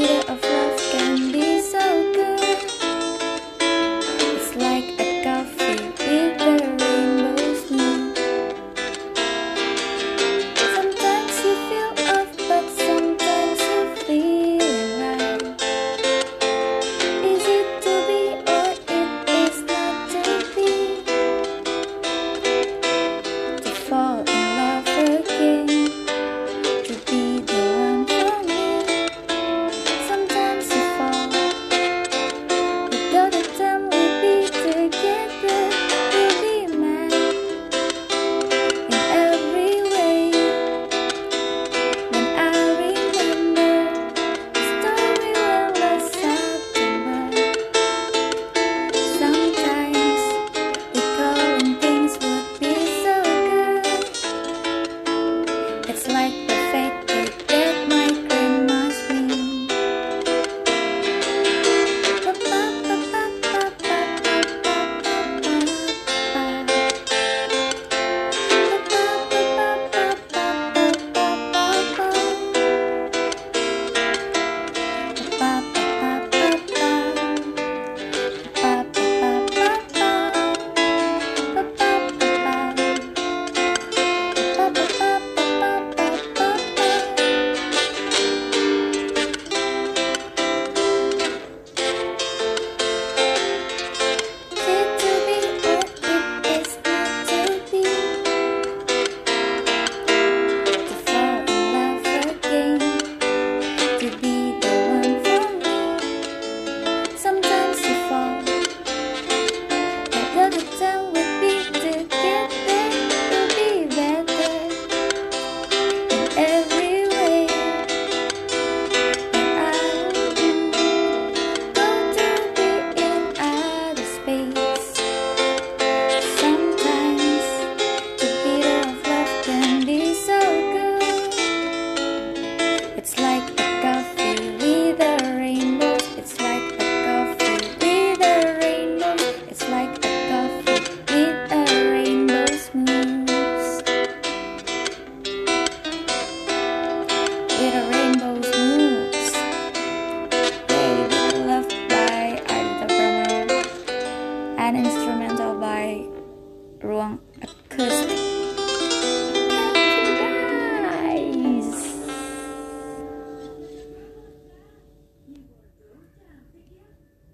wonder of